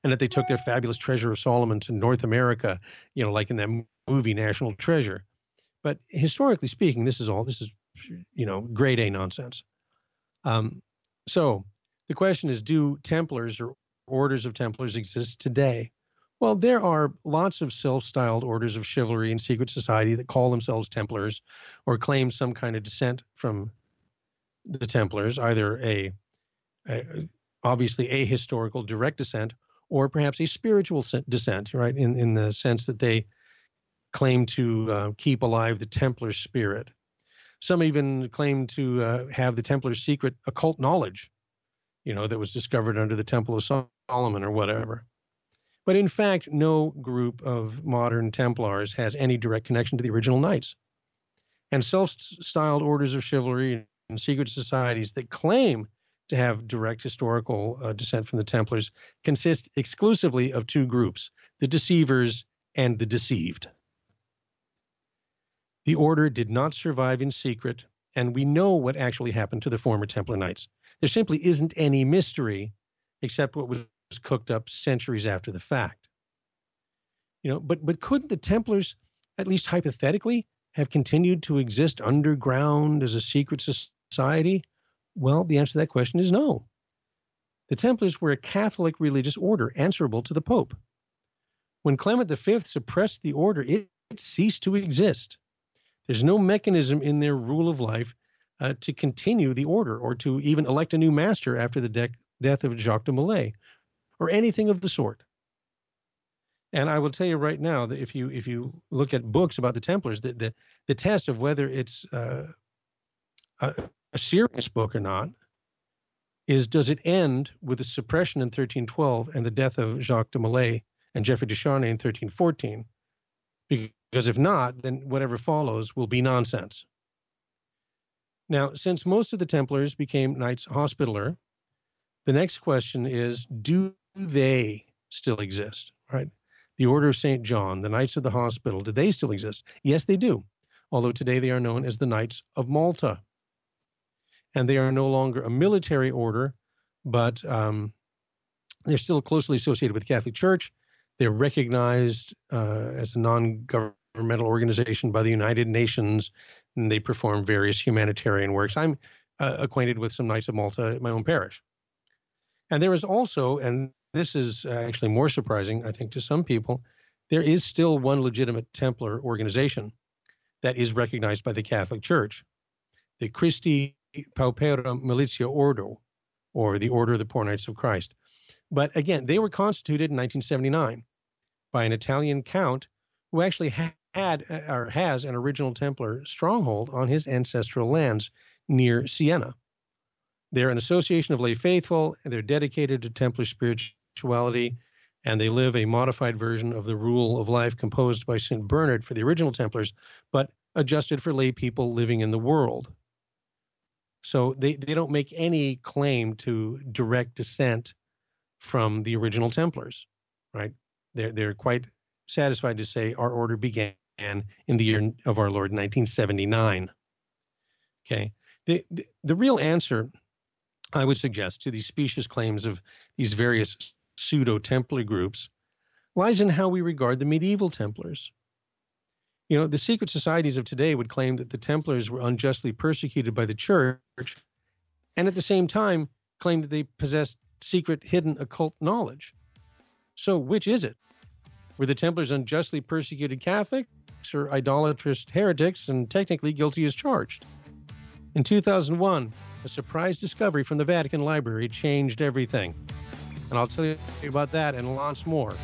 and that they took their fabulous treasure of Solomon to North America, you know, like in that movie National Treasure. But historically speaking, this is all this is, you know, grade A nonsense. Um, so the question is, do Templars or orders of Templars exist today? Well, there are lots of self-styled orders of chivalry and secret society that call themselves Templars or claim some kind of descent from the Templars, either a, a obviously ahistorical direct descent or perhaps a spiritual descent, right, in, in the sense that they claim to uh, keep alive the Templar spirit. Some even claim to uh, have the Templar secret occult knowledge, you know, that was discovered under the Temple of Solomon or whatever. But in fact, no group of modern Templars has any direct connection to the original Knights. And self-styled orders of chivalry and secret societies that claim to have direct historical uh, descent from the Templars consist exclusively of two groups, the deceivers and the deceived. The order did not survive in secret, and we know what actually happened to the former Templar Knights. There simply isn't any mystery except what was cooked up centuries after the fact. You know, but but couldn't the Templars, at least hypothetically, have continued to exist underground as a secret society? Well, the answer to that question is no. The Templars were a Catholic religious order answerable to the Pope. When Clement the Fifth suppressed the order, it, it ceased to exist. There's no mechanism in their rule of life uh, to continue the order or to even elect a new master after the de- death of Jacques de Molay or anything of the sort. And I will tell you right now that if you if you look at books about the Templars, the the, the test of whether it's uh, a, a serious book or not is, does it end with the suppression in thirteen twelve and the death of Jacques de Molay and Geoffrey de Charnay in thirteen fourteen? Because if not, then whatever follows will be nonsense. Now, since most of the Templars became Knights Hospitaller, the next question is, do they still exist, right? The Order of Saint John, the Knights of the Hospital, do they still exist? Yes, they do, although today they are known as the Knights of Malta. And they are no longer a military order, but um, they're still closely associated with the Catholic Church. They're recognized uh, as a non-governmental organization by the United Nations, and they perform various humanitarian works. I'm uh, acquainted with some Knights of Malta at my own parish. And there is also, and this is actually more surprising, I think, to some people, there is still one legitimate Templar organization that is recognized by the Catholic Church, the Christi Pauperum Militia Ordo, or the Order of the Poor Knights of Christ. But again, they were constituted in nineteen seventy-nine by an Italian count who actually had or has an original Templar stronghold on his ancestral lands near Siena. They're an association of lay faithful, and they're dedicated to Templar spirituality, and they live a modified version of the rule of life composed by Saint Bernard for the original Templars, but adjusted for lay people living in the world. So they, they don't make any claim to direct descent from the original Templars, right? They're, they're quite satisfied to say our order began in the year of our Lord, nineteen seventy-nine. Okay. The, the, the real answer, I would suggest, to these specious claims of these various pseudo-Templar groups lies in how we regard the medieval Templars. You know, the secret societies of today would claim that the Templars were unjustly persecuted by the church and at the same time claim that they possessed secret, hidden, occult knowledge. So which is it? Were the Templars unjustly persecuted Catholics or idolatrous heretics and technically guilty as charged? In two thousand one, a surprise discovery from the Vatican Library changed everything. And I'll tell you about that and lots more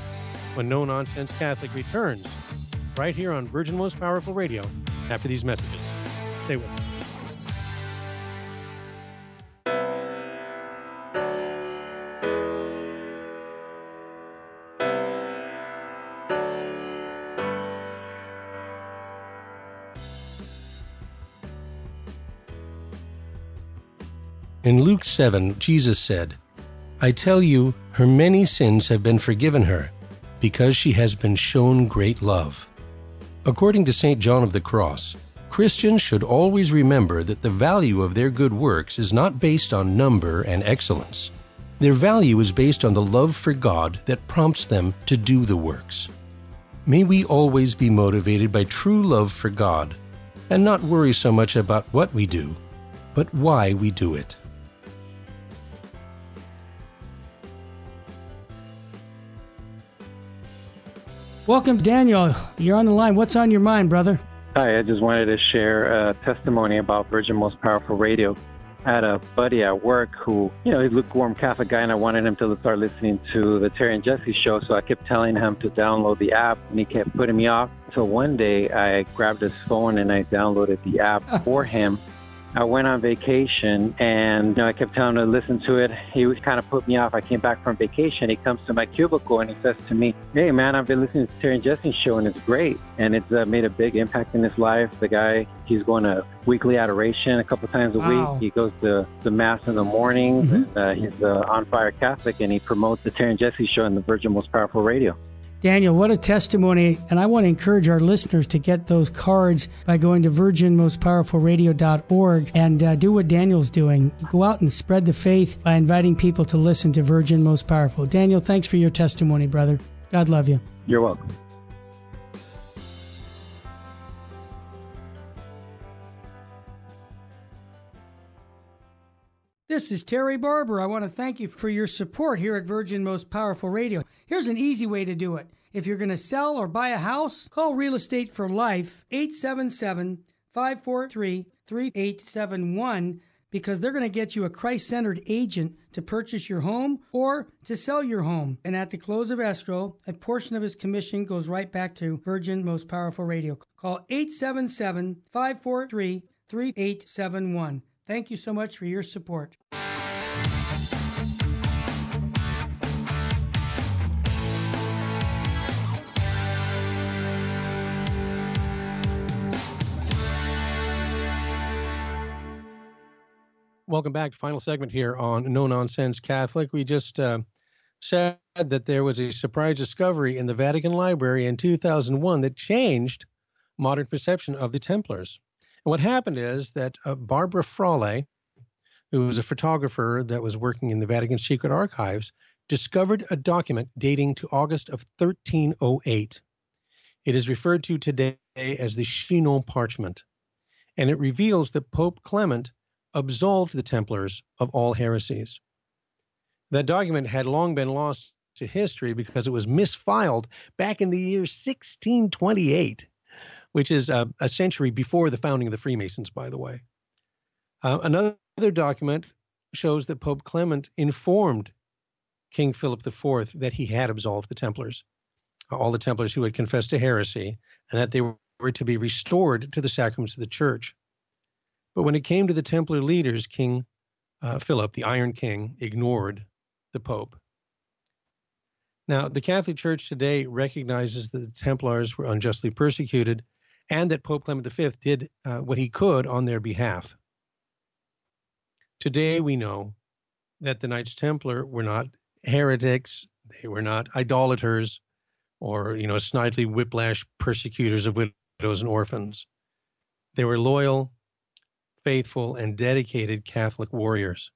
when No-Nonsense Catholic returns, right here on Virgin Most Powerful Radio, after these messages. Stay with us. In Luke seven, Jesus said, "I tell you, her many sins have been forgiven her, because she has been shown great love." According to Saint John of the Cross, Christians should always remember that the value of their good works is not based on number and excellence. Their value is based on the love for God that prompts them to do the works. May we always be motivated by true love for God and not worry so much about what we do, but why we do it. Welcome, Daniel. You're on the line. What's on your mind, brother? Hi, I just wanted to share a testimony about Virgin Most Powerful Radio. I had a buddy at work who, you know, he's a lukewarm Catholic guy, and I wanted him to start listening to the Terry and Jesse show, so I kept telling him to download the app, and he kept putting me off. So one day, I grabbed his phone, and I downloaded the app for him. I went on vacation, and you know, I kept telling him to listen to it. He was kind of put me off. I came back from vacation. He comes to my cubicle, and he says to me, "Hey, man, I've been listening to Terry and Jesse's show, and it's great. And it's uh, made a big impact in his life." The guy, he's going to weekly adoration a couple times a wow. week. He goes to the Mass in the morning. Mm-hmm. Uh, he's an on-fire Catholic, and he promotes the Terry and Jesse show and the Virgin Most Powerful Radio. Daniel, what a testimony, and I want to encourage our listeners to get those cards by going to virgin most powerful radio dot org and uh, do what Daniel's doing. Go out and spread the faith by inviting people to listen to Virgin Most Powerful. Daniel, thanks for your testimony, brother. God love you. You're welcome. This is Terry Barber. I want to thank you for your support here at Virgin Most Powerful Radio. Here's an easy way to do it. If you're going to sell or buy a house, call Real Estate for Life, eight seven seven, five four three, three eight seven one, because they're going to get you a Christ-centered agent to purchase your home or to sell your home. And at the close of escrow, a portion of his commission goes right back to Virgin Most Powerful Radio. Call eight seven seven, five four three, three eight seven one. Thank you so much for your support. Welcome back to final segment here on No-Nonsense Catholic. We just uh, said that there was a surprise discovery in the Vatican Library in two thousand one that changed modern perception of the Templars. And what happened is that uh, Barbara Fraley, who was a photographer that was working in the Vatican Secret Archives, discovered a document dating to August of thirteen oh eight. It is referred to today as the Chinon Parchment, and it reveals that Pope Clement absolved the Templars of all heresies. That document had long been lost to history because it was misfiled back in the year sixteen twenty-eight, which is a, a century before the founding of the Freemasons, by the way. Uh, another, another document shows that Pope Clement informed King Philip the Fourth that he had absolved the Templars, all the Templars who had confessed to heresy, and that they were to be restored to the sacraments of the Church. But when it came to the Templar leaders, King uh, Philip, the Iron King, ignored the Pope. Now, the Catholic Church today recognizes that the Templars were unjustly persecuted and that Pope Clement the Fifth did uh, what he could on their behalf. Today, we know that the Knights Templar were not heretics. They were not idolaters or, you know, snidely whiplash persecutors of widows and orphans. They were loyal, faithful, and dedicated Catholic warriors.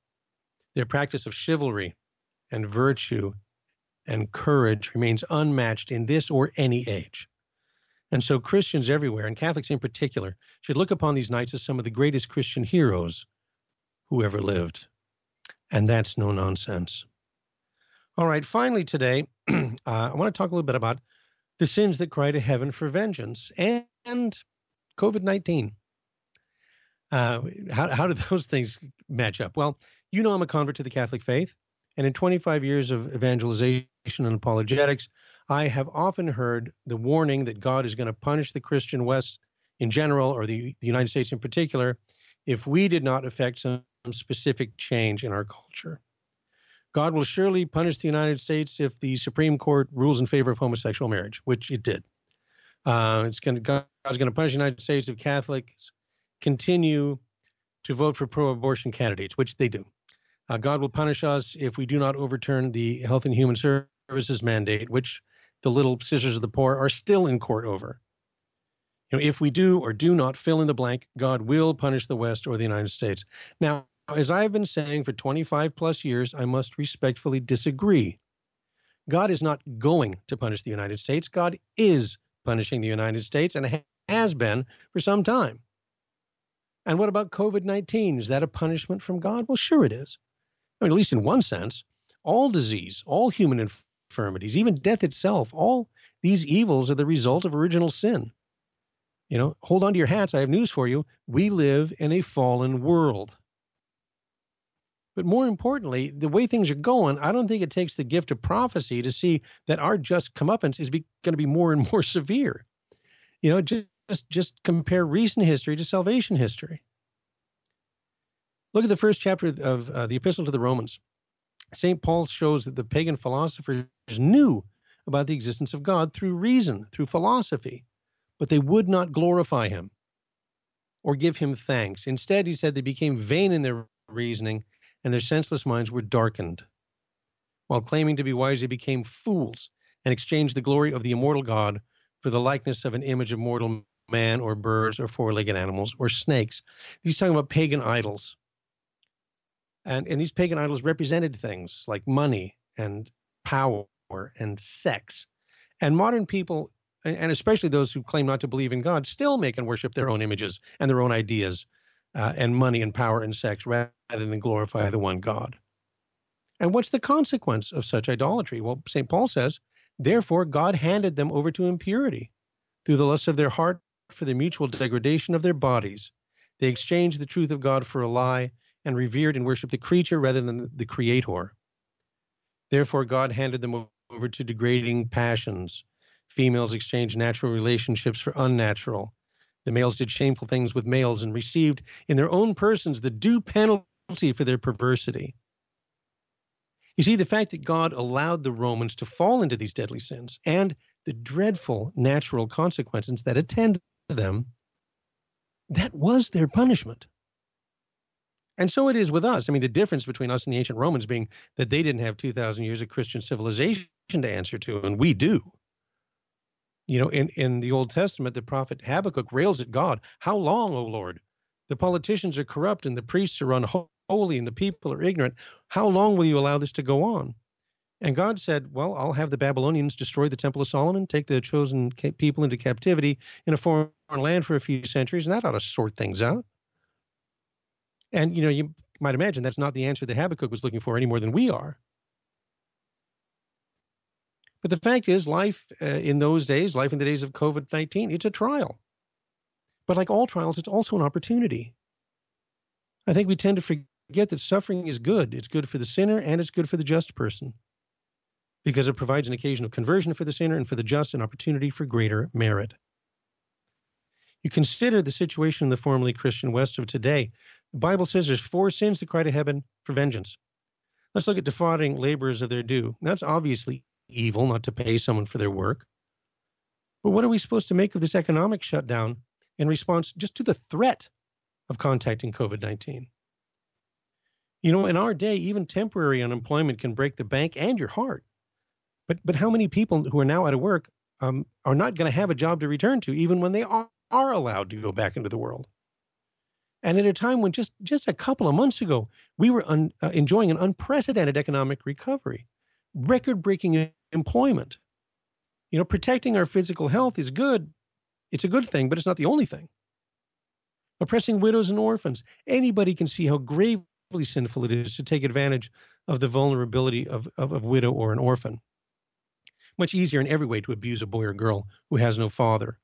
Their practice of chivalry and virtue and courage remains unmatched in this or any age. And so Christians everywhere, and Catholics in particular, should look upon these knights as some of the greatest Christian heroes who ever lived. And that's no nonsense. All right, finally today, uh, I want to talk a little bit about the sins that cry to heaven for vengeance and COVID nineteen. Uh, how, how do those things match up? Well, you know I'm a convert to the Catholic faith, and in twenty-five years of evangelization and apologetics, I have often heard the warning that God is going to punish the Christian West in general, or the, the United States in particular, if we did not effect some specific change in our culture. God will surely punish the United States if the Supreme Court rules in favor of homosexual marriage, which it did. Uh, it's going to, God's going to punish the United States if Catholics continue to vote for pro-abortion candidates, which they do. Uh, God will punish us if we do not overturn the Health and Human Services mandate, which the Little Sisters of the Poor are still in court over. You know, if we do or do not fill in the blank, God will punish the West or the United States. Now, as I have been saying for twenty-five plus years, I must respectfully disagree. God is not going to punish the United States. God is punishing the United States and has been for some time. And what about COVID nineteen? Is that a punishment from God? Well, sure it is. I mean, at least in one sense, all disease, all human infirmities, even death itself, all these evils are the result of original sin. You know, hold on to your hats. I have news for you. We live in a fallen world. But more importantly, the way things are going, I don't think it takes the gift of prophecy to see that our just comeuppance is going to be more and more severe. You know, just Just, just compare recent history to salvation history. Look at the first chapter of uh, the Epistle to the Romans. Saint Paul shows that the pagan philosophers knew about the existence of God through reason, through philosophy, but they would not glorify him or give him thanks. Instead, he said they became vain in their reasoning and their senseless minds were darkened. While claiming to be wise, they became fools and exchanged the glory of the immortal God for the likeness of an image of mortal man or birds or four-legged animals or snakes. He's talking about pagan idols. And, and these pagan idols represented things like money and power and sex. And modern people, and especially those who claim not to believe in God, still make and worship their own images and their own ideas uh, and money and power and sex rather than glorify the one God. And what's the consequence of such idolatry? Well, Saint Paul says, therefore, God handed them over to impurity through the lust of their heart for the mutual degradation of their bodies. They exchanged the truth of God for a lie and revered and worshiped the creature rather than the creator. Therefore, God handed them over to degrading passions. Females exchanged natural relationships for unnatural. The males did shameful things with males and received in their own persons the due penalty for their perversity. You see, the fact that God allowed the Romans to fall into these deadly sins and the dreadful natural consequences that attend them, that was their punishment. And so it is with us. I mean, the difference between us and the ancient Romans being that they didn't have two thousand years of Christian civilization to answer to, and we do. You know, in, in the Old Testament, the prophet Habakkuk rails at God. How long, O Lord? The politicians are corrupt and the priests are unholy and the people are ignorant. How long will you allow this to go on? And God said, well, I'll have the Babylonians destroy the Temple of Solomon, take the chosen people into captivity in a foreign land for a few centuries, and that ought to sort things out. And, you know, you might imagine that's not the answer that Habakkuk was looking for any more than we are. But the fact is, life uh, in those days, life in the days of COVID nineteen, it's a trial. But like all trials, it's also an opportunity. I think we tend to forget that suffering is good. It's good for the sinner and it's good for the just person, because it provides an occasion of conversion for the sinner and for the just an opportunity for greater merit. You consider the situation in the formerly Christian West of today. The Bible says there's four sins that cry to heaven for vengeance. Let's look at defrauding laborers of their due. Now, that's obviously evil, not to pay someone for their work. But what are we supposed to make of this economic shutdown in response just to the threat of contacting COVID nineteen? You know, in our day, even temporary unemployment can break the bank and your heart. But but how many people who are now out of work um, are not going to have a job to return to, even when they are, are allowed to go back into the world? And at a time when just, just a couple of months ago, we were un, uh, enjoying an unprecedented economic recovery, record-breaking employment. You know, protecting our physical health is good. It's a good thing, but it's not the only thing. Oppressing widows and orphans. Anybody can see how gravely sinful it is to take advantage of the vulnerability of, of a widow or an orphan. Much easier in every way to abuse a boy or girl who has no father,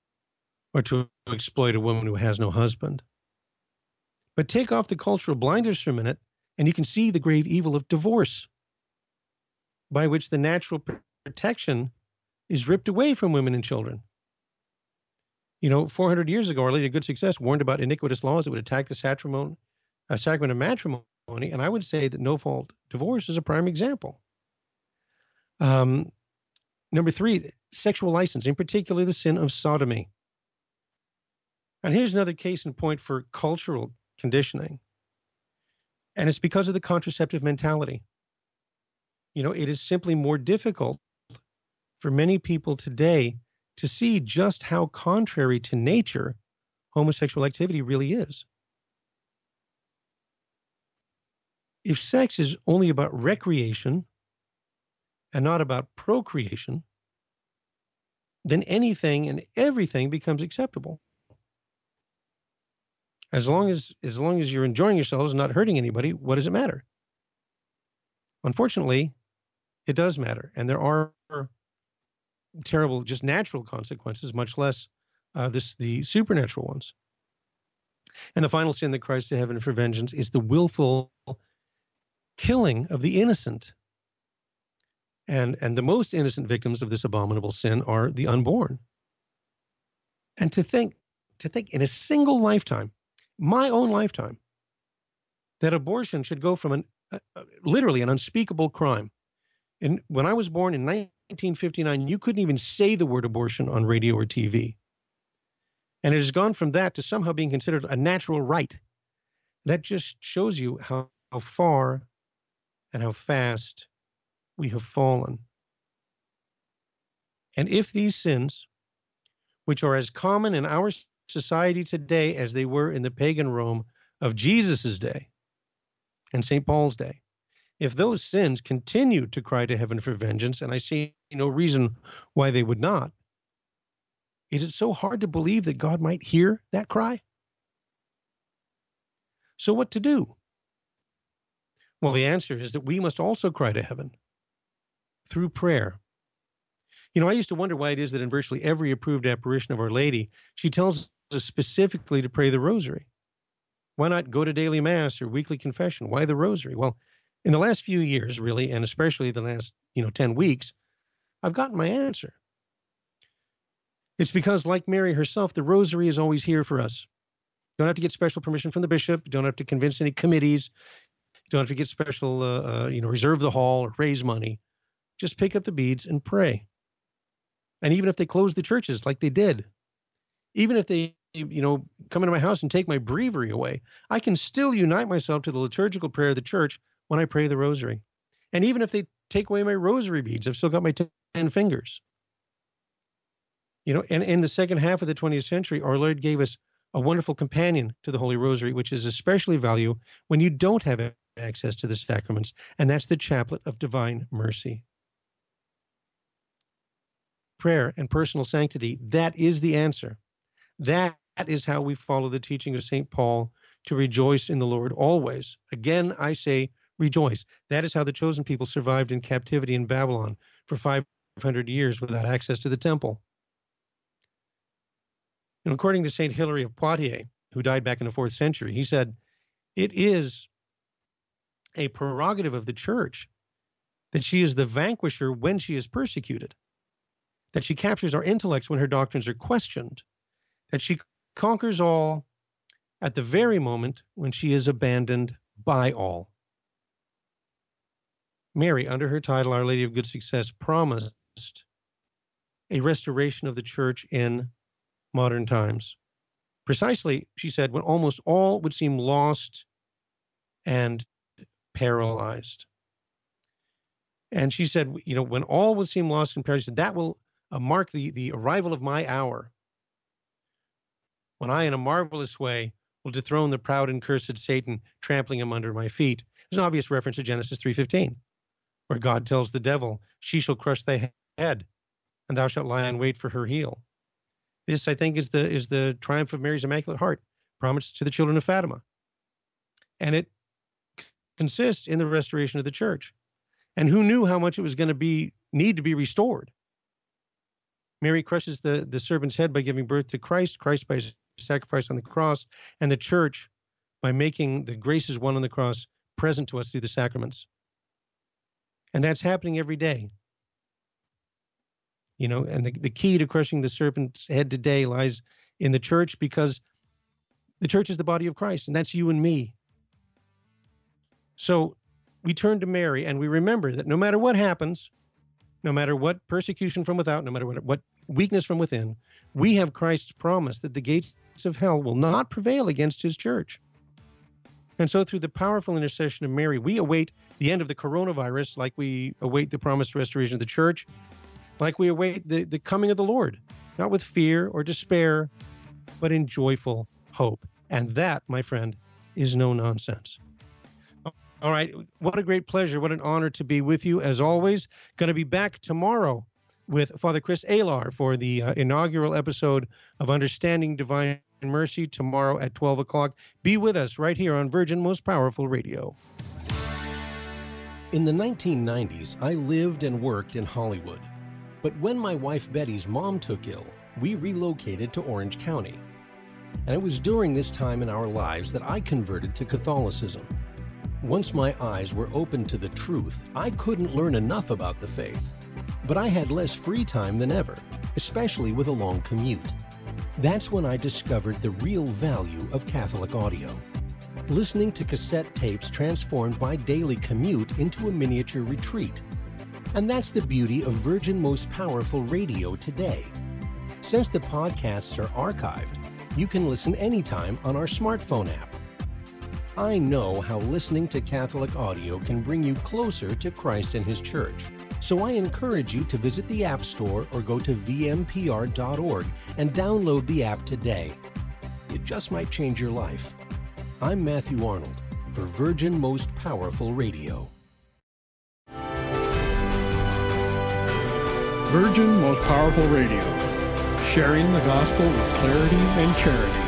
or to exploit a woman who has no husband. But take off the cultural blinders for a minute, and you can see the grave evil of divorce, by which the natural protection is ripped away from women and children. You know, four hundred years ago, Our Lady of Good Success warned about iniquitous laws that would attack the sacrament of matrimony, and I would say that no-fault divorce is a prime example. Um, number three, sexual license, in particular the sin of sodomy. And here's another case in point for cultural conditioning. And it's because of the contraceptive mentality. You know, it is simply more difficult for many people today to see just how contrary to nature homosexual activity really is. If sex is only about recreation and not about procreation, then anything and everything becomes acceptable. As long as, as long as you're enjoying yourselves and not hurting anybody, what does it matter? Unfortunately, it does matter. And there are terrible, just natural consequences, much less uh, this the supernatural ones. And the final sin that cries to heaven for vengeance is the willful killing of the innocent. And, and the most innocent victims of this abominable sin are the unborn. And to think, to think in a single lifetime, my own lifetime, that abortion should go from an uh, literally an unspeakable crime. And when I was born in nineteen fifty-nine, you couldn't even say the word abortion on radio or T V. And it has gone from that to somehow being considered a natural right. That just shows you how, how far and how fast we have fallen. And if these sins, which are as common in our society today as they were in the pagan Rome of Jesus's day and Saint Paul's day, if those sins continue to cry to heaven for vengeance, and I see no reason why they would not, is it so hard to believe that God might hear that cry? So what to do? Well, the answer is that we must also cry to heaven through prayer. You know, I used to wonder why it is that in virtually every approved apparition of Our Lady, she tells us specifically to pray the rosary. Why not go to daily mass or weekly confession? Why the rosary? Well, in the last few years, really, and especially the last, you know, ten weeks, I've gotten my answer. It's because, like Mary herself, the rosary is always here for us. You don't have to get special permission from the bishop. You don't have to convince any committees. You don't have to get special, uh, uh, you know, reserve the hall or raise money. Just pick up the beads and pray. And even if they close the churches like they did, even if they, you know, come into my house and take my breviary away, I can still unite myself to the liturgical prayer of the church when I pray the rosary. And even if they take away my rosary beads, I've still got my ten fingers. You know, and in the second half of the twentieth century, our Lord gave us a wonderful companion to the Holy Rosary, which is especially valuable when you don't have access to the sacraments, and that's the Chaplet of Divine Mercy. Prayer and personal sanctity, that is the answer. That is how we follow the teaching of Saint Paul to rejoice in the Lord always. Again, I say rejoice. That is how the chosen people survived in captivity in Babylon for five hundred years without access to the temple. And according to Saint Hilary of Poitiers, who died back in the fourth century, he said, it is a prerogative of the church that she is the vanquisher when she is persecuted, that she captures our intellects when her doctrines are questioned, that she conquers all at the very moment when she is abandoned by all. Mary, under her title, Our Lady of Good Success, promised a restoration of the church in modern times. Precisely, she said, when almost all would seem lost and paralyzed. And she said, you know, when all would seem lost and paralyzed, that will uh, mark the, the arrival of my hour, when I, in a marvelous way, will dethrone the proud and cursed Satan, trampling him under my feet. There's an obvious reference to Genesis three fifteen, where God tells the devil, she shall crush thy head, and thou shalt lie in wait for her heel. This, I think, is the is the triumph of Mary's Immaculate Heart, promised to the children of Fatima. And it consists in the restoration of the church. And who knew how much it was going to be need to be restored? Mary crushes the, the serpent's head by giving birth to Christ, Christ by his sacrifice on the cross, and the church by making the graces won on the cross present to us through the sacraments. And that's happening every day. You know, and the, the key to crushing the serpent's head today lies in the church, because the church is the body of Christ, and that's you and me. So we turn to Mary and we remember that no matter what happens, no matter what persecution from without, no matter what, what weakness from within, we have Christ's promise that the gates of hell will not prevail against his church. And so through the powerful intercession of Mary, we await the end of the coronavirus like we await the promised restoration of the church, like we await the, the coming of the Lord, not with fear or despair, but in joyful hope. And that, my friend, is no nonsense. All right. What a great pleasure. What an honor to be with you, as always. Going to be back tomorrow with Father Chris Alar for the uh, inaugural episode of Understanding Divine Mercy, tomorrow at twelve o'clock. Be with us right here on Virgin Most Powerful Radio. In the nineteen nineties, I lived and worked in Hollywood. But when my wife Betty's mom took ill, we relocated to Orange County. And it was during this time in our lives that I converted to Catholicism. Once my eyes were opened to the truth, I couldn't learn enough about the faith. But I had less free time than ever, especially with a long commute. That's when I discovered the real value of Catholic audio. Listening to cassette tapes transformed my daily commute into a miniature retreat. And that's the beauty of Virgin Most Powerful Radio today. Since the podcasts are archived, you can listen anytime on our smartphone app. I know how listening to Catholic audio can bring you closer to Christ and His Church. So I encourage you to visit the App Store or go to v m p r dot org and download the app today. It just might change your life. I'm Matthew Arnold for Virgin Most Powerful Radio. Virgin Most Powerful Radio, sharing the gospel with clarity and charity.